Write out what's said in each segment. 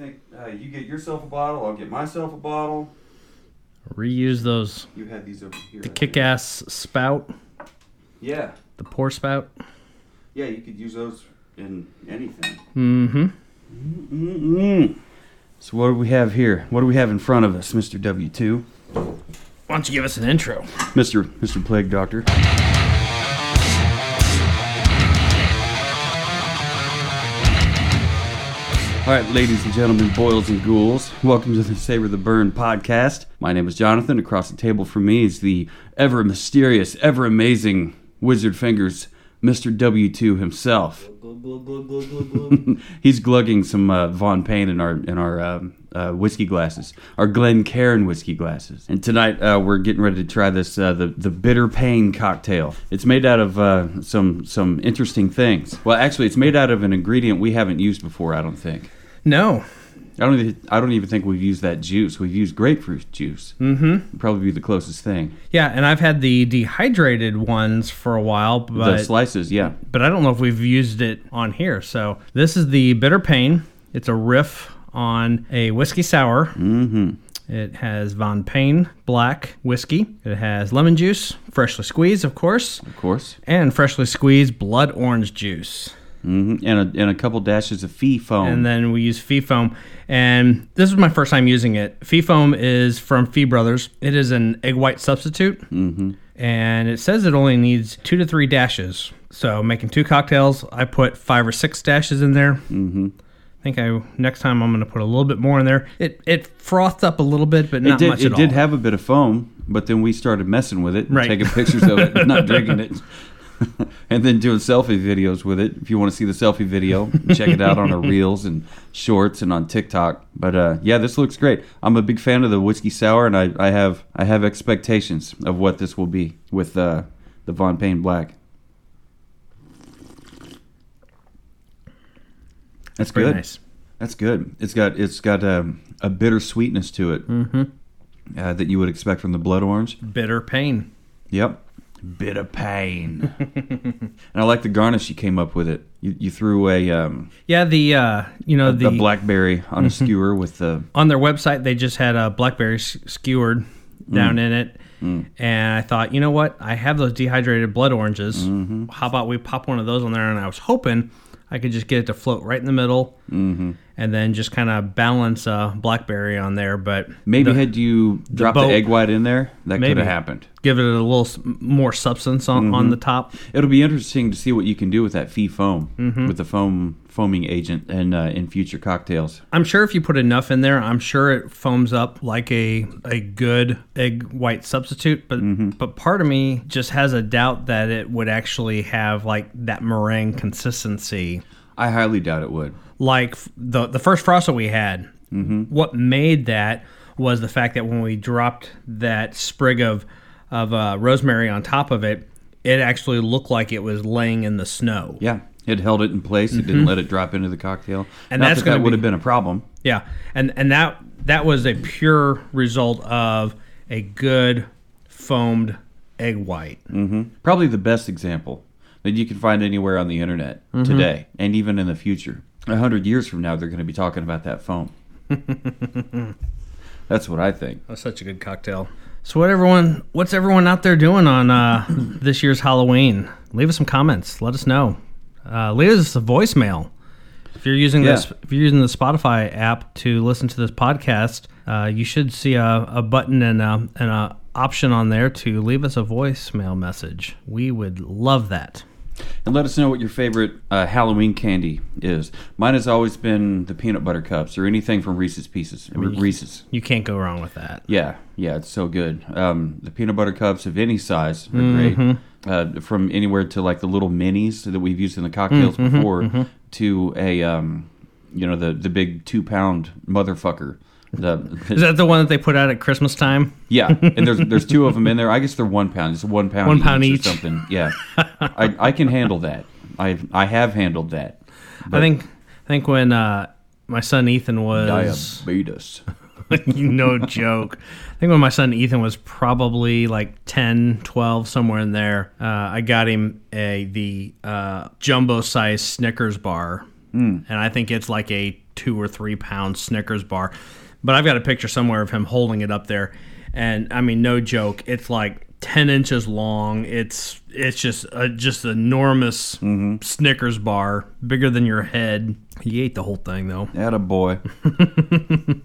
think you get yourself a bottle, I'll get myself a bottle. Reuse those. You had these over here. The kick-ass spout. Yeah. The pour spout. Yeah, you could use those in anything. Mm-hmm. Mm-mm-mm. So what do we have here? What do we have in front of us, Mr. W2? Why don't you give us an intro? Mr. Plague Doctor. All right, ladies and gentlemen, boils and ghouls, welcome to the Savor the Burn podcast. My name is Jonathan. Across the table from me is the ever-mysterious, ever-amazing Wizard Fingers, Mr. W2 himself. He's glugging some Von Payne in our whiskey glasses, our Glencairn whiskey glasses. And tonight we're getting ready to try this the Bitter Pain cocktail. It's made out of some interesting things. Well, actually, it's made out of an ingredient we haven't used before. I don't think. No. I don't even think we've used that juice. We've used grapefruit juice. Mm-hmm. Probably be the closest thing. Yeah, and I've had the dehydrated ones for a while. But, the slices, yeah. But I don't know if we've used it on here. So this is the Bitter Pain. It's a riff on a whiskey sour. Mm-hmm. It has Von Payne Black whiskey. It has lemon juice, freshly squeezed, of course. Of course. And freshly squeezed blood orange juice. Mm-hmm. And a couple dashes of fee foam. And then we use fee foam. And this was my first time using it. Fee foam is from Fee Brothers. It is an egg white substitute. Mm-hmm. And it says it only needs 2 to 3 dashes. So making 2 cocktails, I put 5 or 6 dashes in there. Mm-hmm. I think next time I'm going to put a little bit more in there. It frothed up a little bit, but not much at all. It did have a bit of foam, but then we started messing with it and taking pictures of it and not drinking it. And then doing selfie videos with it. If you want to see the selfie video, check it out on our Reels and Shorts and on TikTok. But yeah, this looks great. I'm a big fan of the whiskey sour, and I have expectations of what this will be with the Von Payne Black. That's good. Nice. That's good. It's got a bitter sweetness to it. Mm-hmm. That you would expect from the blood orange. Bitter pain. Yep. Bit of pain. And I like the garnish you came up with it. You threw a the blackberry on a skewer with the. On their website, they just had a blackberry skewered down in it, and I thought, you know what? I have those dehydrated blood oranges. Mm-hmm. How about we pop one of those on there? And I was hoping I could just get it to float right in the middle, mm-hmm. and then just kind of balance blackberry on there. But maybe had you dropped the egg white in there, that could have happened. Give it a little more substance on the top. It'll be interesting to see what you can do with that fee foam, mm-hmm. with the foaming agent, and in future cocktails. I'm sure if you put enough in there, I'm sure it foams up like a good egg white substitute. But mm-hmm. but part of me just has a doubt that it would actually have like that meringue consistency. I highly doubt it would. Like the first frostle we had, mm-hmm. what made that was the fact that when we dropped that sprig of rosemary on top of it, it actually looked like it was laying in the snow. Yeah, it held it in place. Mm-hmm. It didn't let it drop into the cocktail. And that would have been a problem. Yeah, and that was a pure result of a good foamed egg white. Mm-hmm. Probably the best example that you can find anywhere on the internet mm-hmm. today, and even in the future. 100 years from now, they're going to be talking about that foam. That's what I think. That's such a good cocktail. So what's everyone out there doing on this year's Halloween? Leave us some comments. Let us know. Leave us a voicemail. If you're using the Spotify app to listen to this podcast, you should see a button and a option on there to leave us a voicemail message. We would love that. And let us know what your favorite Halloween candy is. Mine has always been the peanut butter cups or anything from Reese's Pieces. I mean, Reese's. You can't go wrong with that. Yeah, it's so good. The peanut butter cups of any size are mm-hmm. great. From anywhere to like the little minis that we've used in the cocktails mm-hmm, before mm-hmm. to a, the big 2-pound motherfucker. Is that the one that they put out at Christmas time? Yeah, and there's 2 of them in there. I guess they're 1 pound. It's 1 pound. 1 pound each. Or something. Yeah, I can handle that. I have handled that. But I think when my son Ethan was diabetes, no joke. I think when my son Ethan was probably like 10, 12, somewhere in there, I got him the jumbo size Snickers bar, and I think it's like a 2 or 3 pound Snickers bar. But I've got a picture somewhere of him holding it up there. And, I mean, no joke, it's like 10 inches long. It's just enormous Snickers bar, bigger than your head. He ate the whole thing, though. Attaboy.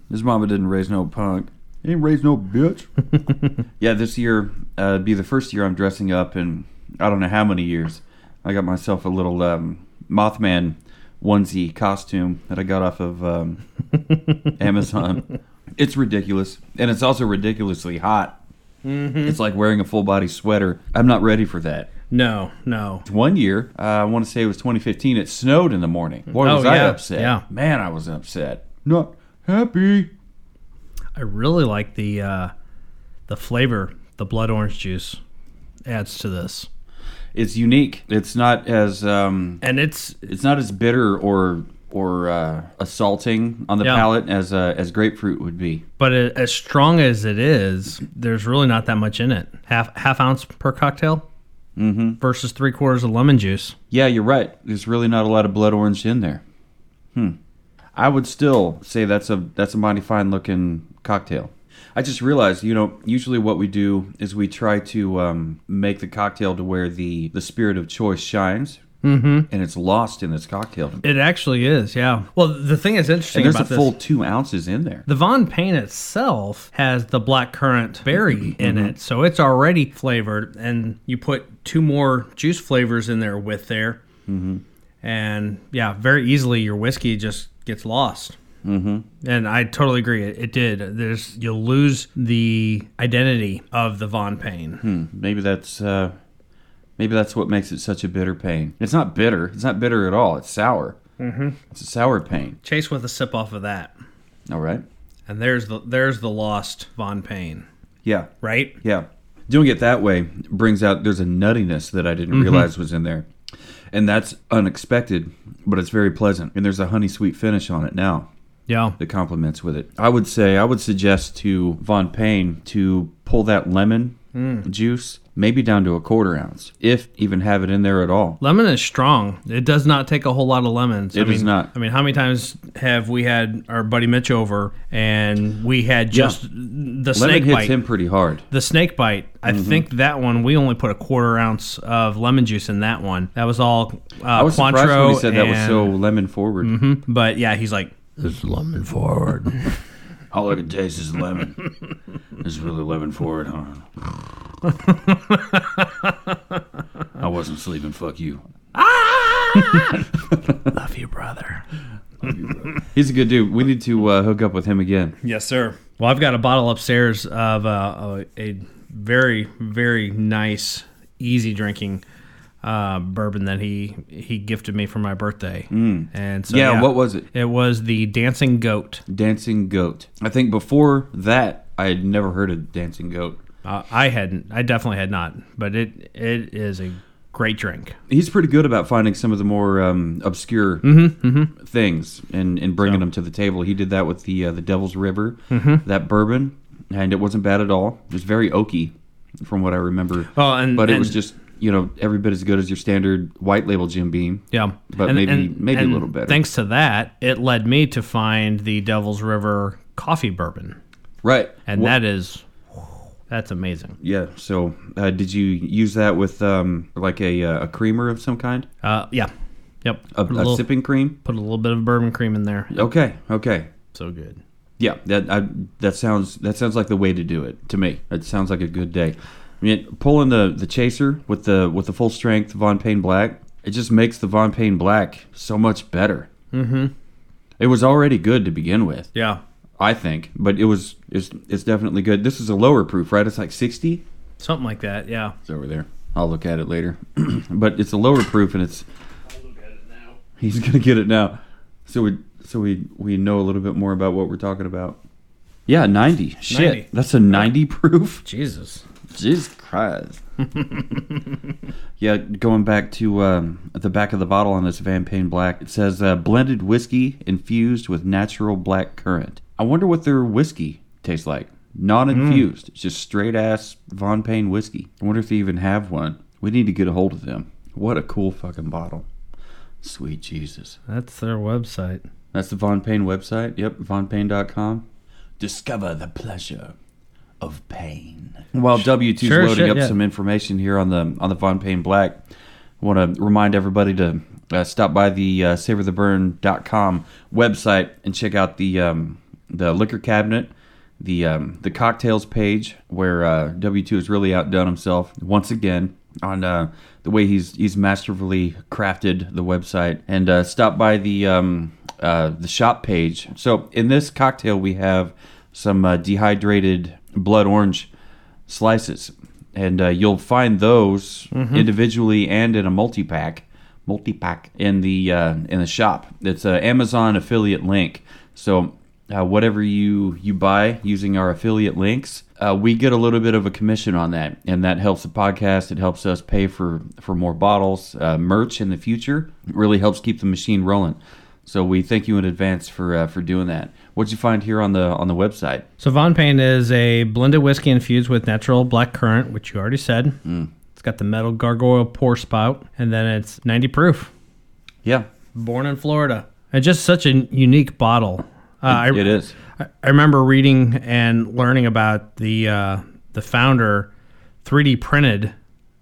His mama didn't raise no punk. He didn't raise no bitch. Yeah, this year be the first year I'm dressing up in I don't know how many years. I got myself a little Mothman onesie costume that I got off of Amazon. It's ridiculous. And it's also ridiculously hot. Mm-hmm. It's like wearing a full-body sweater. I'm not ready for that. No. One year, I want to say it was 2015, it snowed in the morning. Boy, was I upset. Yeah. Man, I was upset. Not happy. I really like the flavor the blood orange juice adds to this. It's unique. It's not as and it's not as bitter or assaulting on the palate as grapefruit would be. But as strong as it is, there's really not that much in it. Half ounce per cocktail versus 3/4 of lemon juice. Yeah, you're right. There's really not a lot of blood orange in there. I would still say that's a mighty fine looking cocktail. I just realized, usually what we do is we try to make the cocktail to where the spirit of choice shines. Mm-hmm. And it's lost in this cocktail. It actually is, yeah. Well, the thing that's interesting about this... there's a full 2 ounces in there. The Von Payne itself has the blackcurrant berry in it, so it's already flavored, and you put 2 more juice flavors in there with there. Mm-hmm. And, yeah, very easily your whiskey just gets lost. Mm-hmm. And I totally agree. It did. You'll lose the identity of the Von Payne. Maybe that's what makes it such a bitter pain. It's not bitter. It's not bitter at all. It's sour. Mm-hmm. It's a sour pain. Chase with a sip off of that. All right. And there's the lost Von Payne. Yeah. Right? Yeah. Doing it that way brings out, there's a nuttiness that I didn't realize was in there. And that's unexpected, but it's very pleasant. And there's a honey sweet finish on it now. Yeah. The compliments with it. I would suggest to Von Payne to pull that lemon juice maybe down to a 1/4 ounce, if even have it in there at all. Lemon is strong. It does not take a whole lot of lemons. It does not. I mean, how many times have we had our buddy Mitch over and we had just the snake bite? Lemon hits him pretty hard. The snake bite. I think that one, we only put a 1/4 ounce of lemon juice in that one. That was all Cointreau. I was surprised when he said that was so lemon forward. Mm-hmm. But yeah, he's like, it's lemon forward. All I can taste is lemon. It's really lemon forward, huh? I wasn't sleeping. Fuck you. Ah! Love you, brother. He's a good dude. We need to hook up with him again. Yes, sir. Well, I've got a bottle upstairs of a very, very nice, easy drinking bourbon that he gifted me for my birthday. And so, yeah, what was it? It was the Dancing Goat. Dancing Goat. I think before that, I had never heard of Dancing Goat. I hadn't. I definitely had not. But it is a great drink. He's pretty good about finding some of the more obscure things and bringing them to the table. He did that with the Devil's River, that bourbon, and it wasn't bad at all. It was very oaky, from what I remember. But it was just every bit as good as your standard white label Jim Beam. Yeah, but maybe a little better. Thanks to that, it led me to find the Devil's River coffee bourbon. Right, and that's amazing. Yeah. So, did you use that with like a creamer of some kind? Yeah. Yep. A sipping cream. Put a little bit of bourbon cream in there. Okay. So good. Yeah. That sounds like the way to do it to me. It sounds like a good day. I mean, pulling the chaser with the full strength Von Payne Black, it just makes the Von Payne Black so much better. Mm-hmm. It was already good to begin with. Yeah. I think, but it's definitely good. This is a lower proof, right? It's like 60? Something like that, yeah. It's over there. I'll look at it later. But it's a lower proof, and it's... I'll look at it now. He's going to get it now. So we know a little bit more about what we're talking about. Yeah, 90. Shit. 90. That's a 90 proof? Jesus Christ. Yeah, going back to at the back of the bottle on this Von Payne Black, it says blended whiskey infused with natural black currant. I wonder what their whiskey tastes like. Non-infused. It's just straight-ass Von Payne whiskey. I wonder if they even have one. We need to get a hold of them. What a cool fucking bottle. Sweet Jesus. That's their website. That's the Von Payne website. Yep, vonpayne.com. Discover the pleasure of pain. While W2's loading up some information here on the Von Payne Black, I want to remind everybody to stop by the savortheburn.com website and check out the liquor cabinet, the cocktails page, where W2 has really outdone himself once again on the way he's masterfully crafted the website. And stop by the shop page. So in this cocktail we have some dehydrated blood orange slices, and you'll find those individually and in a multi-pack in the shop. It's an Amazon affiliate link, so whatever you buy using our affiliate links, we get a little bit of a commission on that, and that helps the podcast. It helps us pay for more bottles, merch in the future. It really helps keep the machine rolling. So we thank you in advance for doing that. What'd you find here on the website? So Von Payne is a blended whiskey infused with natural black currant, which you already said. Mm. It's got the metal gargoyle pour spout, and then it's 90 proof. Yeah, born in Florida, and just such a unique bottle. It is. I remember reading and learning about the founder 3D printed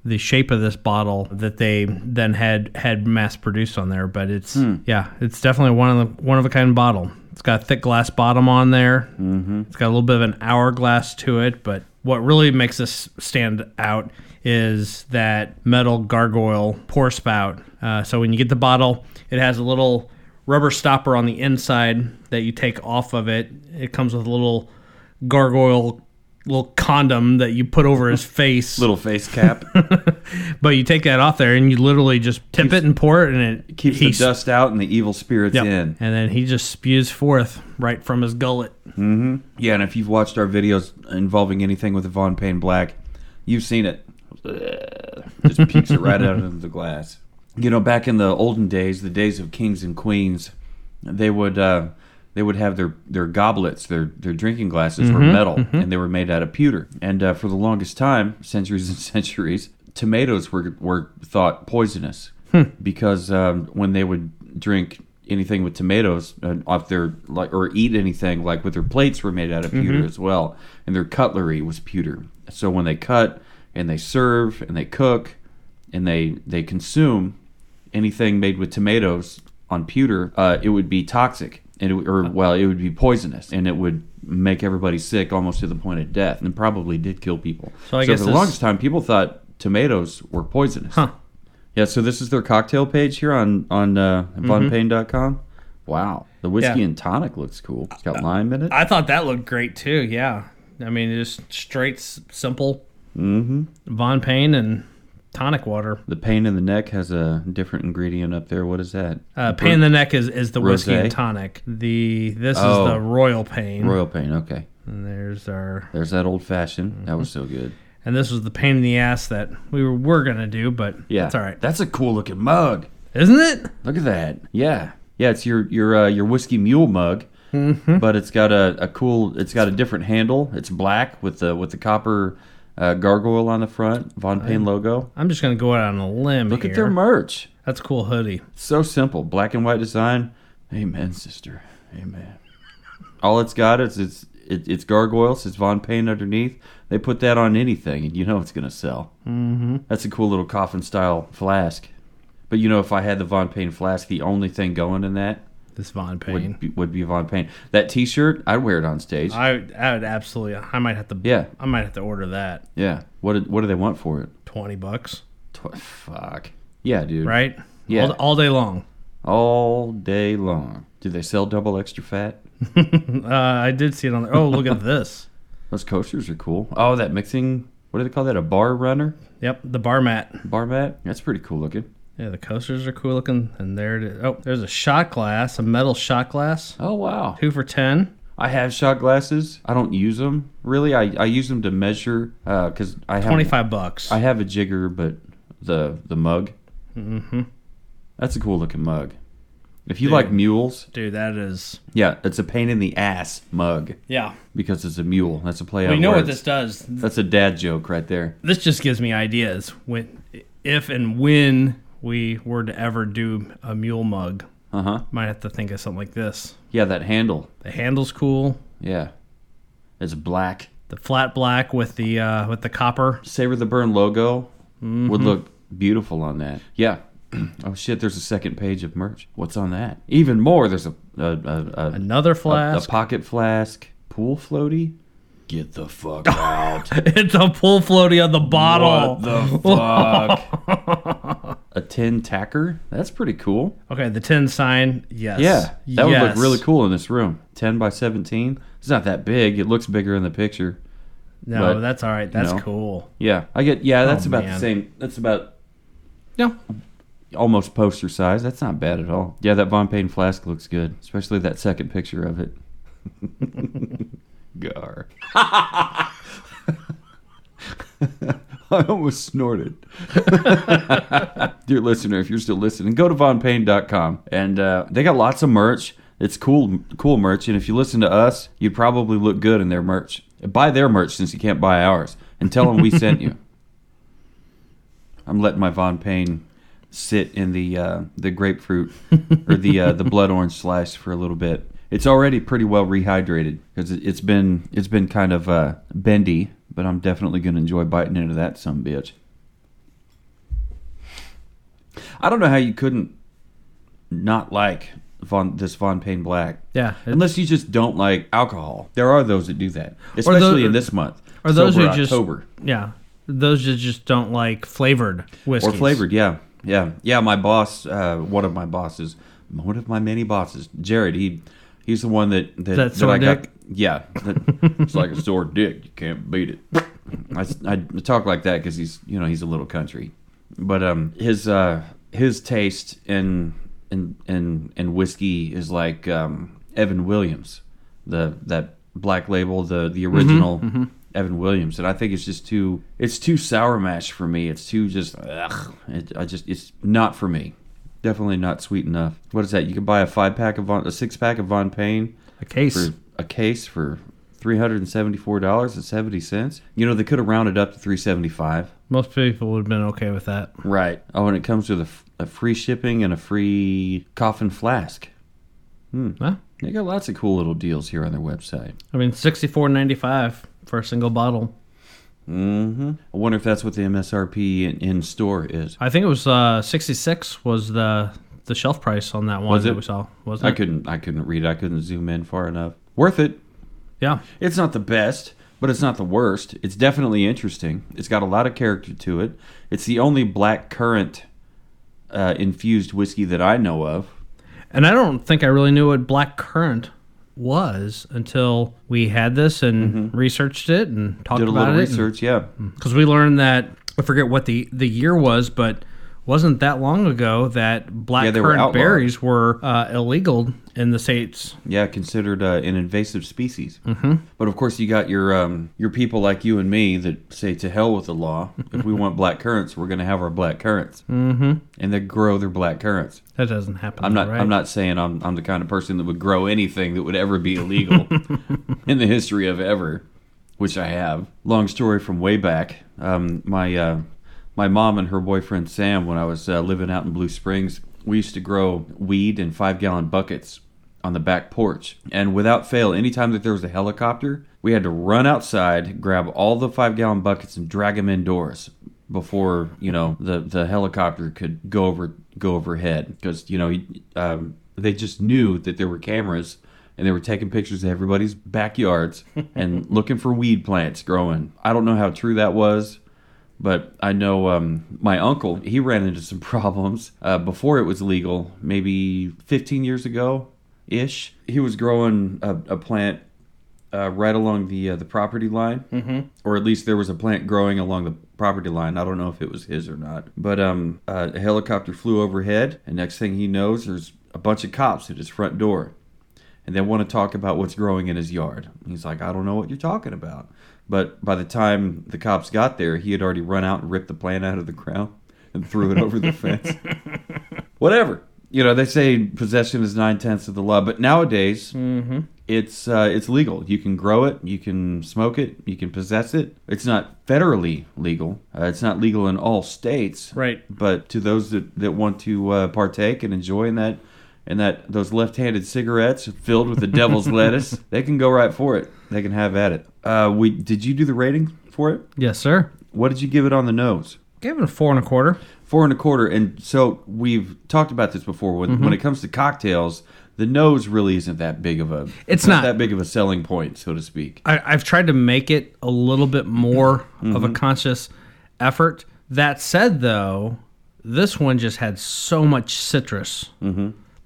the shape of this bottle that they then had mass produced on there. But it's it's definitely one of a kind bottle. It's got a thick glass bottom on there. Mm-hmm. It's got a little bit of an hourglass to it. But what really makes this stand out is that metal gargoyle pour spout. So when you get the bottle, it has a little rubber stopper on the inside that you take off of it. It comes with a little gargoyle, little condom that you put over his face. Little face cap. But you take that off there and you literally just tip it and pour it, and it keeps the dust out and the evil spirits in. And then he just spews forth right from his gullet. Mm-hmm. Yeah, and if you've watched our videos involving anything with the Von Payne Black, you've seen it. Just peeks it right out of the glass. You know, back in the olden days, the days of kings and queens, they would have their goblets, their drinking glasses were metal, and they were made out of pewter. And for the longest time, centuries and centuries, tomatoes were thought poisonous because when they would drink anything with tomatoes off their or eat anything, like with their plates were made out of pewter as well, and their cutlery was pewter. So when they cut and they serve and they cook and they consume anything made with tomatoes on pewter, it would be toxic. It would be poisonous, and it would make everybody sick almost to the point of death, and probably did kill people. So for the longest time, people thought tomatoes were poisonous. Huh. Yeah, so this is their cocktail page here on vonpayne.com. Wow. The whiskey and tonic looks cool. It's got lime in it. I thought that looked great, too, yeah. I mean, just straight, simple Von Payne and tonic water. The pain in the neck has a different ingredient up there. What is that? Pain in the neck is the whiskey and tonic. This is the Royal Pain. Royal Pain, okay. And there's that old fashioned. That was so good. And this was the pain in the ass that we were gonna do, but it's all right. That's a cool looking mug, isn't it? Look at that. Yeah, yeah. It's your whiskey mule mug, but it's got a different handle. It's black with the copper. Gargoyle on the front, Von Payne logo. I'm just going to go out on a limb. Look at their merch. That's a cool hoodie. So simple. Black and white design. Amen, sister. Amen. All it's got is it's gargoyles. It's Von Payne underneath. They put that on anything, and you know it's going to sell. Mm-hmm. That's a cool little coffin-style flask. But you know, if I had the Von Payne flask, the only thing going in that this Von Payne would be Von Payne. That T-shirt, I'd wear it on stage. I would absolutely. I might have to. Yeah. I might have to order that. Yeah. What do they want for it? $20. Fuck. Yeah, dude. Right. Yeah. All day long. All day long. Do they sell double extra fat? I did see it on there. Oh, look at this. Those coasters are cool. Oh, that mixing. What do they call that? A bar runner. Yep. The bar mat. Bar mat. That's pretty cool looking. Yeah, the coasters are cool looking, and there it is. Oh, there's a shot glass, a metal shot glass. Oh, wow. 2 for $10. I have shot glasses. I don't use them, really. I use them to measure, because I have... $25. I have a jigger, but the mug. Mm-hmm. That's a cool looking mug. If you like mules... Dude, that is... Yeah, it's a pain in the ass mug. Yeah. Because it's a mule. That's a play on words. We know what this does. That's a dad joke right there. This just gives me ideas. If and when we were to ever do a mule mug, Might have to think of something like this. Yeah, that handle. The handle's cool. Yeah. It's black. The flat black with the copper. Savor the Burn logo would look beautiful on that. Yeah. Oh, shit, there's a second page of merch. What's on that? Even more, there's another flask. A pocket flask. Pool floaty? Get the fuck out. It's a pool floaty on the bottle. What the fuck? A tin tacker? That's pretty cool. Okay, the tin sign, yes. Yeah, that would look really cool in this room. 10 by 17. It's not that big. It looks bigger in the picture. No, but that's all right. That's cool. Yeah, I get. Yeah, that's about the same. That's about almost poster size. That's not bad at all. Yeah, that Von Payne flask looks good, especially that second picture of it. Gar. I almost snorted. Dear listener, if you're still listening, go to vonpayne.com. And they got lots of merch. It's cool merch. And if you listen to us, you'd probably look good in their merch. Buy their merch since you can't buy ours. And tell them we sent you. I'm letting my Von Payne sit in the grapefruit or the blood orange slice for a little bit. It's already pretty well rehydrated because it's been kind of bendy, but I'm definitely going to enjoy biting into that some bitch. I don't know how you couldn't not like this Von Payne Black. Yeah, unless you just don't like alcohol. There are those that do that, especially in this month. Or those who just October. Yeah, those that just don't like flavored whiskeys. Or flavored, yeah. My boss, one of my many bosses, Jared. He's the one that sword I dick? Got. Yeah, it's like a sore dick. You can't beat it. I talk like that because he's a little country, but his taste in whiskey is like Evan Williams, that Black Label, the original Evan Williams, and I think it's just too sour mash for me. It's too just it's not for me. Definitely not sweet enough. What is that? You can buy a 6-pack of Von Payne. A case for $374.70. You know, they could have rounded up to $375. Most people would have been okay with that. Right. Oh, and it comes with a free shipping and a free coffin flask. Huh? They got lots of cool little deals here on their website. I mean, $64.95 for a single bottle. I wonder if that's what the MSRP in store is. I think it was $66 was the shelf price on that one that we saw. Wasn't it? I couldn't read it. I couldn't zoom in far enough. Worth it. Yeah. It's not the best, but it's not the worst. It's definitely interesting. It's got a lot of character to it. It's the only black currant infused whiskey that I know of. And I don't think I really knew what black currant was until we had this and researched it and talked about it. Did a little research, yeah. Because we learned that, I forget what the year was, but wasn't that long ago that black currant berries were illegal in the States. Yeah, considered an invasive species. But of course you got your people like you and me that say to hell with the law. If we want black currants, we're going to have our black currants. And they grow their black currants. That doesn't happen. I'm not saying I'm the kind of person that would grow anything that would ever be illegal in the history of ever, which I have. Long story from way back. My mom and her boyfriend Sam, when I was living out in Blue Springs, we used to grow weed in 5-gallon buckets on the back porch. And without fail, anytime that there was a helicopter, we had to run outside, grab all the 5-gallon buckets, and drag them indoors before the helicopter could go overhead. Because they just knew that there were cameras, and they were taking pictures of everybody's backyards and looking for weed plants growing. I don't know how true that was. But I know my uncle, he ran into some problems before it was legal, maybe 15 years ago-ish. He was growing a plant right along the property line, or at least there was a plant growing along the property line. I don't know if it was his or not. But a helicopter flew overhead, and next thing he knows, there's a bunch of cops at his front door. And they want to talk about what's growing in his yard. And he's like, I don't know what you're talking about. But by the time the cops got there, he had already run out and ripped the plant out of the ground and threw it over the fence. Whatever. They say possession is 9/10 of the law. But nowadays, it's legal. You can grow it. You can smoke it. You can possess it. It's not federally legal. It's not legal in all states. Right. But to those that want to partake and enjoy in that and that those left-handed cigarettes filled with the devil's lettuce, they can go right for it. They can have at it. Did you do the rating for it? Yes, sir. What did you give it on the nose? Gave it a 4 1/4. 4 1/4. And so we've talked about this before. When it comes to cocktails, the nose really isn't that big of a. It's not that big of a selling point, so to speak. I've tried to make it a little bit more of a conscious effort. That said, though, this one just had so much citrus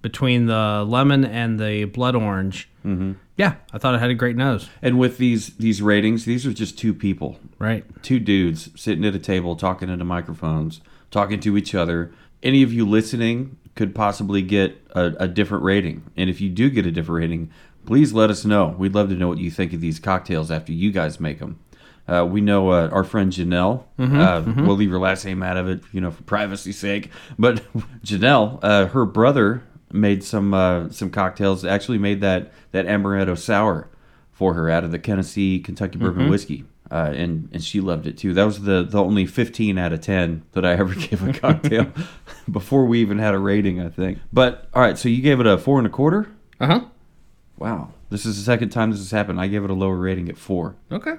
between the lemon and the blood orange. Mm-hmm. Yeah, I thought it had a great nose. And with these ratings, these are just two people, right? Two dudes sitting at a table talking into microphones, talking to each other. Any of you listening could possibly get a different rating. And if you do get a different rating, please let us know. We'd love to know what you think of these cocktails after you guys make them. We know our friend Janelle. We'll leave her last name out of it, for privacy's sake. But Janelle, her brother made some cocktails. Actually, made that amaretto sour for her out of the Tennessee Kentucky Bourbon Whiskey, and she loved it too. That was the only 15 out of 10 that I ever gave a cocktail before we even had a rating, I think. But all right, so you gave it a 4 1/4. Wow, this is the second time this has happened. I gave it a lower rating at 4. Okay.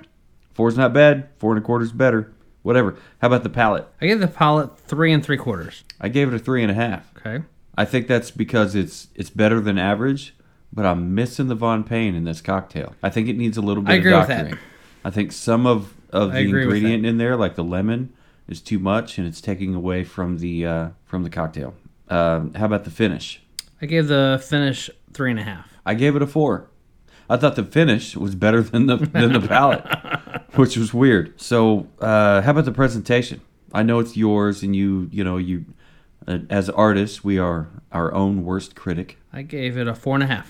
4's not bad. 4 1/4's better. Whatever. How about the palate? I gave the palate 3 3/4. I gave it a 3 1/2. Okay. I think that's because it's better than average, but I'm missing the Von Payne in this cocktail. I think it needs a little bit of doctoring. With that. I think some of the ingredient in there, like the lemon, is too much, and it's taking away from the cocktail. How about the finish? I gave the finish 3 1/2. I gave it a 4. I thought the finish was better than the palate, which was weird. So, how about the presentation? I know it's yours, and you. As artists, we are our own worst critic. I gave it a 4 1/2.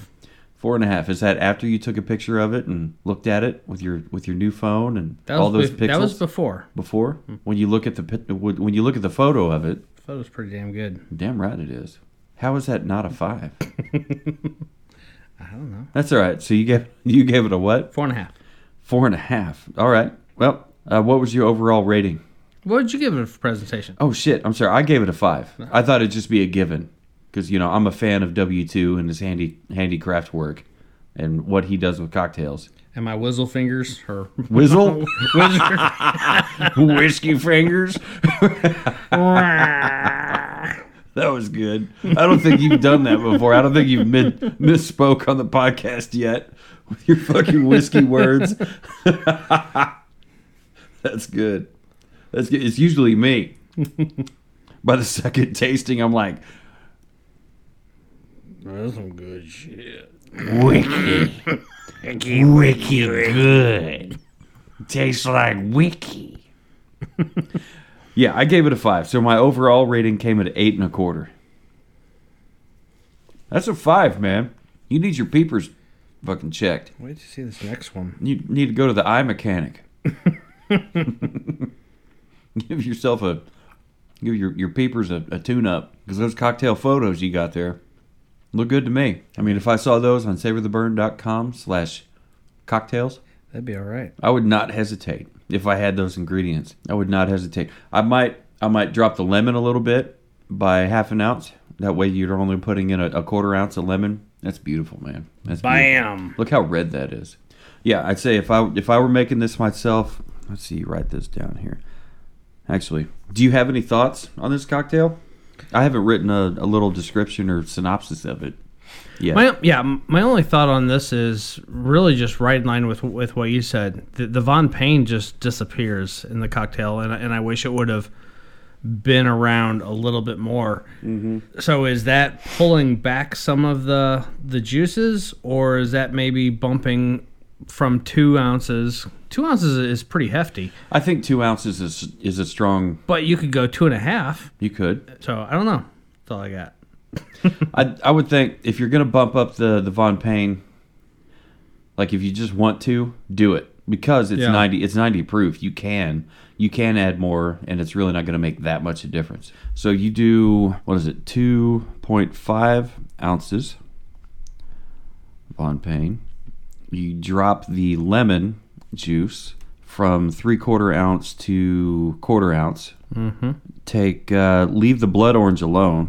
4 1/2. Is that after you took a picture of it and looked at it with your new phone and all those pixels? That was before. Before? When you look at the photo of it, the photo's pretty damn good. Damn right it is. How is that not a 5? I don't know. That's all right. So you gave it a what? 4 1/2. 4 1/2. All right. Well, what was your overall rating? What did you give it for presentation? Oh, shit. I'm sorry. I gave it a 5. I thought it'd just be a given because, I'm a fan of W2 and his handicraft work and what he does with cocktails. And my whizzle fingers. Whizzle? Whiskey fingers? That was good. I don't think you've done that before. I don't think you've misspoke on the podcast yet with your fucking whiskey words. That's good. It's usually me. By the second tasting, I'm like, that's some good shit. Wiki good. Tastes like wiki. Yeah, I gave it a 5. So my overall rating came at 8 1/4. That's a 5, man. You need your peepers fucking checked. Wait to see this next one. You need to go to the eye mechanic. Give yourself your peepers a tune-up, because those cocktail photos you got there look good to me. I mean, if I saw those on savortheburn.com/cocktails, that'd be all right. I would not hesitate if I had those ingredients. I would not hesitate. I might drop the lemon a little bit by 1/2 ounce. That way, you're only putting in a 1/4 ounce of lemon. That's beautiful, man. That's bam. Beautiful. Look how red that is. Yeah, I'd say if I were making this myself, let's see, write this down here. Actually, do you have any thoughts on this cocktail? I haven't written a little description or synopsis of it yet. My only thought on this is really just right in line with what you said. The Von Payne just disappears in the cocktail, and I wish it would have been around a little bit more. Mm-hmm. So is that pulling back some of the juices, or is that maybe bumping from 2 ounces? 2 ounces is pretty hefty. I think 2 ounces is a strong... But you could go 2 1/2. You could. So, I don't know. That's all I got. I would think if you're going to bump up the Von Payne, like if you just want to, do it. Because it's 90 proof. You can add more, and it's really not going to make that much of a difference. So, you do, 2.5 ounces Von Payne. You drop the lemon juice from 3/4 ounce to 1/4 ounce. Leave the blood orange alone,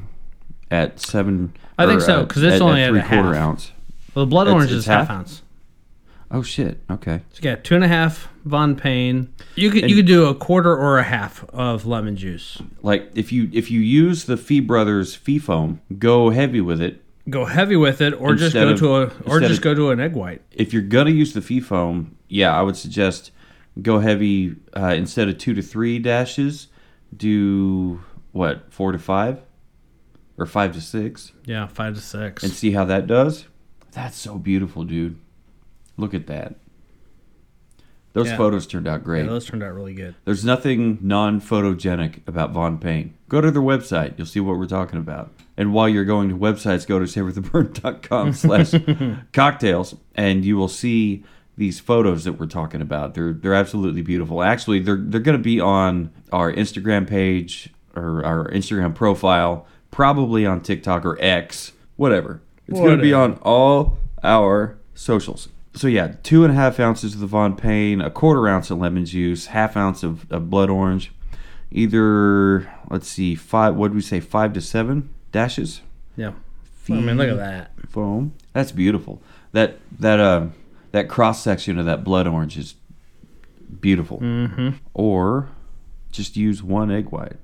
at 7. I think so, because it's only at 3/4 ounce. Well, the blood orange is half ounce. Oh shit! Okay. So you got 2.5 Von Payne. You could do a quarter or a half of lemon juice. Like if you use the Fee Brothers Fee Foam, go heavy with it. Or just go to an egg white. If you're gonna use the Fee Foam, yeah, I would suggest go heavy instead of 2 to 3 dashes. Do what 4 to 5, or 5 to 6? Yeah, 5 to 6. And see how that does. That's so beautiful, dude. Look at that. Those photos turned out great. Yeah, those turned out really good. There's nothing non-photogenic about Von Payne. Go to their website. You'll see what we're talking about. And while you're going to websites, go to savortheburn.com/cocktails, and you will see these photos that we're talking about. They're absolutely beautiful. Actually, they're going to be on our Instagram page or our Instagram profile, probably on TikTok or X, whatever. It's going to be on all our socials. So yeah, 2.5 ounces of the Von Payne, a 1/4 ounce of lemon juice, 1/2 ounce of blood orange, either, let's see, 5 to 7 dashes? Yeah. Well, I mean, look at that. Foam. That's beautiful. That cross-section of that blood orange is beautiful. Mm-hmm. Or just use 1 egg white.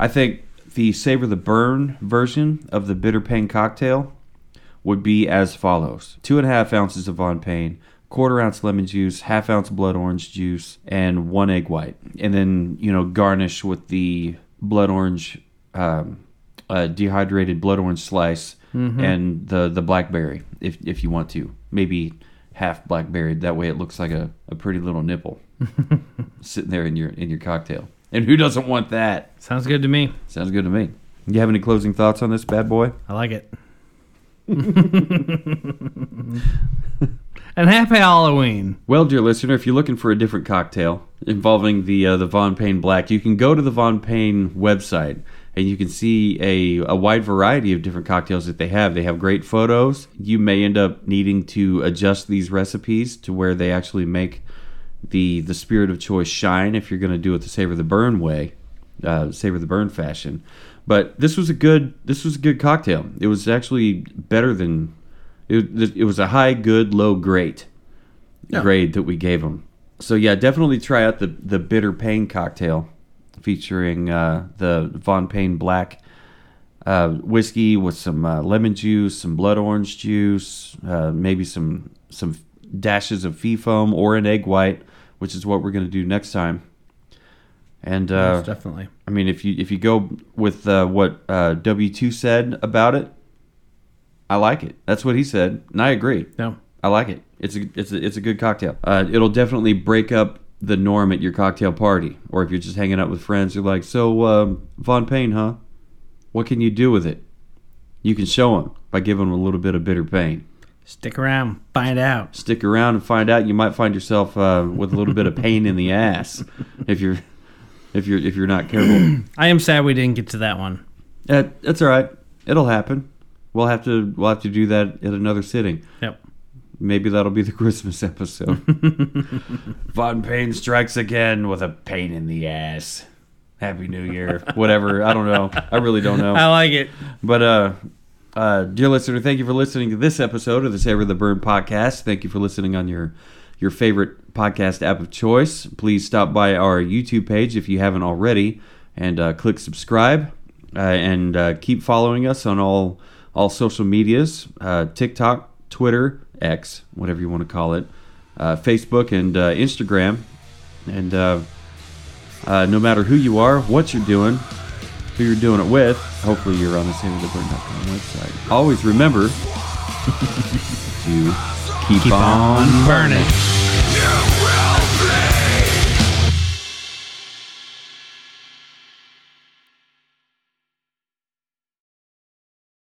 I think the Savor the Burn version of the Bitter Payne cocktail would be as follows: 2.5 ounces of Von Payne, 1/4 ounce lemon juice, 1/2 ounce blood orange juice, and 1 egg white. And then, garnish with the blood orange, dehydrated blood orange slice, mm-hmm. and the blackberry, if you want to. Maybe half blackberry. That way it looks like a pretty little nipple sitting there in your cocktail. And who doesn't want that? Sounds good to me. You have any closing thoughts on this bad boy? I like it. And happy Halloween. Well, dear listener, if you're looking for a different cocktail involving the Von Payne Black, you can go to the Von Payne website and you can see a wide variety of different cocktails that they have. They have great photos. You may end up needing to adjust these recipes to where they actually make the spirit of choice shine if you're going to do it the Savor the Burn way, Savor the Burn fashion. But this was a good cocktail. It was actually better than it was a high good, low great grade that we gave them. So yeah, definitely try out the Bitter Payne cocktail featuring the Von Payne Black whiskey with some lemon juice, some blood orange juice, maybe some dashes of Fee Foam or an egg white, which is what we're going to do next time. And yes, definitely. I mean, if you go with what W2 said about it, I like it. That's what he said, and I agree. No, I like it. It's a good cocktail. It'll definitely break up the norm at your cocktail party, or if you're just hanging out with friends, you're like, so Von Payne, huh? What can you do with it? You can show them by giving them a little bit of Bitter Payne. Stick around and find out. You might find yourself with a little bit of pain in the ass if you're not careful. I am sad we didn't get to that one. That's all right. It'll happen. We'll have to do that at another sitting. Yep. Maybe that'll be the Christmas episode. Von Payne strikes again with a pain in the ass. Happy New Year. Whatever. I don't know. I really don't know. I like it. But dear listener, thank you for listening to this episode of the Savor the Burn podcast. Thank you for listening on your favorite podcast app of choice. Please stop by our YouTube page if you haven't already and click subscribe and keep following us on all social medias, TikTok, Twitter, X, whatever you want to call it, Facebook and Instagram. And no matter who you are, what you're doing, who you're doing it with, hopefully you're on the savortheburn.com website. Always remember to keep on burning.